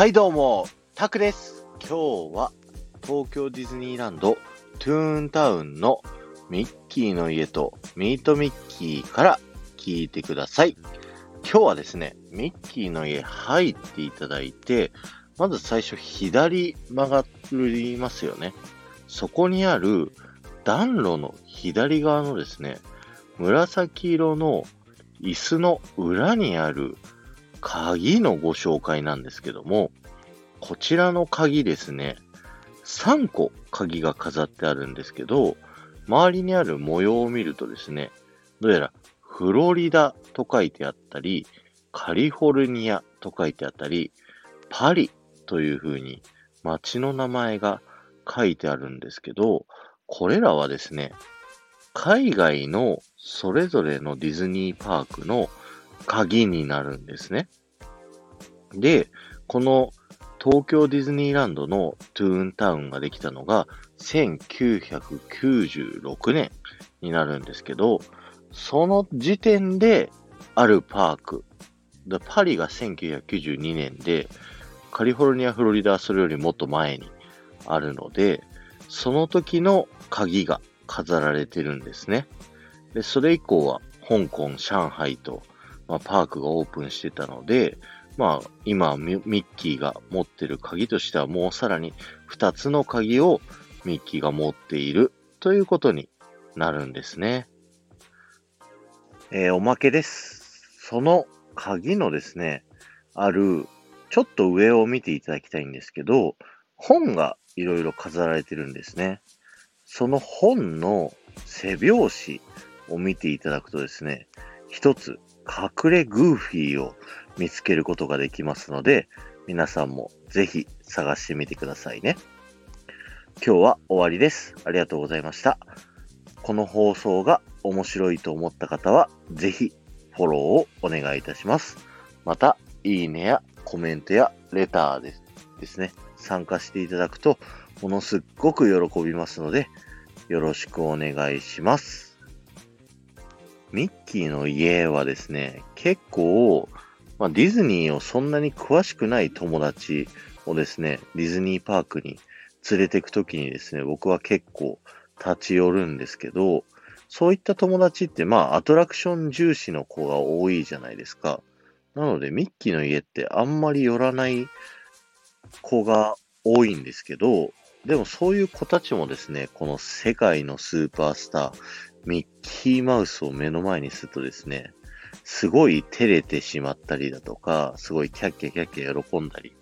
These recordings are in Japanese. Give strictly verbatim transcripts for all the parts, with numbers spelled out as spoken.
はいどうも、タクです。今日は東京ディズニーランドトゥーンタウンのミッキーの家とミートミッキーから聞いてください。今日はですね、ミッキーの家入っていただいて、まず最初左曲がりますよね。そこにある暖炉の左側のですね、紫色の椅子の裏にある鍵のご紹介なんですけども、こちらの鍵ですね、さんこ鍵が飾ってあるんですけど、周りにある模様を見るとですね、どうやらフロリダと書いてあったり、カリフォルニアと書いてあったり、パリという風に街の名前が書いてあるんですけど、これらはですね、海外のそれぞれのディズニーパークの鍵になるんですね。で、この東京ディズニーランドのトゥーンタウンができたのがせんきゅうひゃくきゅうじゅうろくねんになるんですけど、その時点であるパーク、パリがせんきゅうひゃくきゅうじゅうにねんで、カリフォルニア、フロリダはそれよりもっと前にあるので、その時の鍵が飾られてるんですね。で、それ以降は香港、上海と、まあ、パークがオープンしてたので、まあ、今ミッキーが持ってる鍵としてはもうさらにふたつの鍵をミッキーが持っているということになるんですね。えー、おまけです。その鍵のですね、ある、ちょっと上を見ていただきたいんですけど、本がいろいろ飾られてるんですね。その本の背表紙を見ていただくとですね、一つ隠れグーフィーを見つけることができますので、皆さんもぜひ探してみてくださいね。今日は終わりです。ありがとうございました。この放送が面白いと思った方は、ぜひフォローをお願いいたします。また、いいねやコメントやレターですですね、参加していただくと、ものすっごく喜びますので、よろしくお願いします。ミッキーの家はですね、結構、まあ、ディズニーをそんなに詳しくない友達をですね、ディズニーパークに連れてくときにですね、僕は結構立ち寄るんですけど、そういった友達って、まあ、アトラクション重視の子が多いじゃないですか。なので、ミッキーの家ってあんまり寄らない子が多いんですけど、でもそういう子たちもですね、この世界のスーパースター、ミッキーマウスを目の前にするとですね、すごい照れてしまったりだとか、すごいキャッキャキャッキャ喜んだり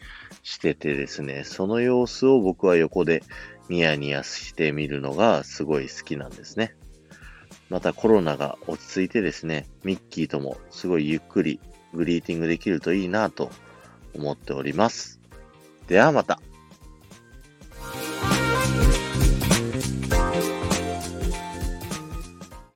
しててですね、その様子を僕は横でニヤニヤしてみるのがすごい好きなんですね。またコロナが落ち着いてですね、ミッキーともすごいゆっくりグリーティングできるといいなと思っております。ではまた。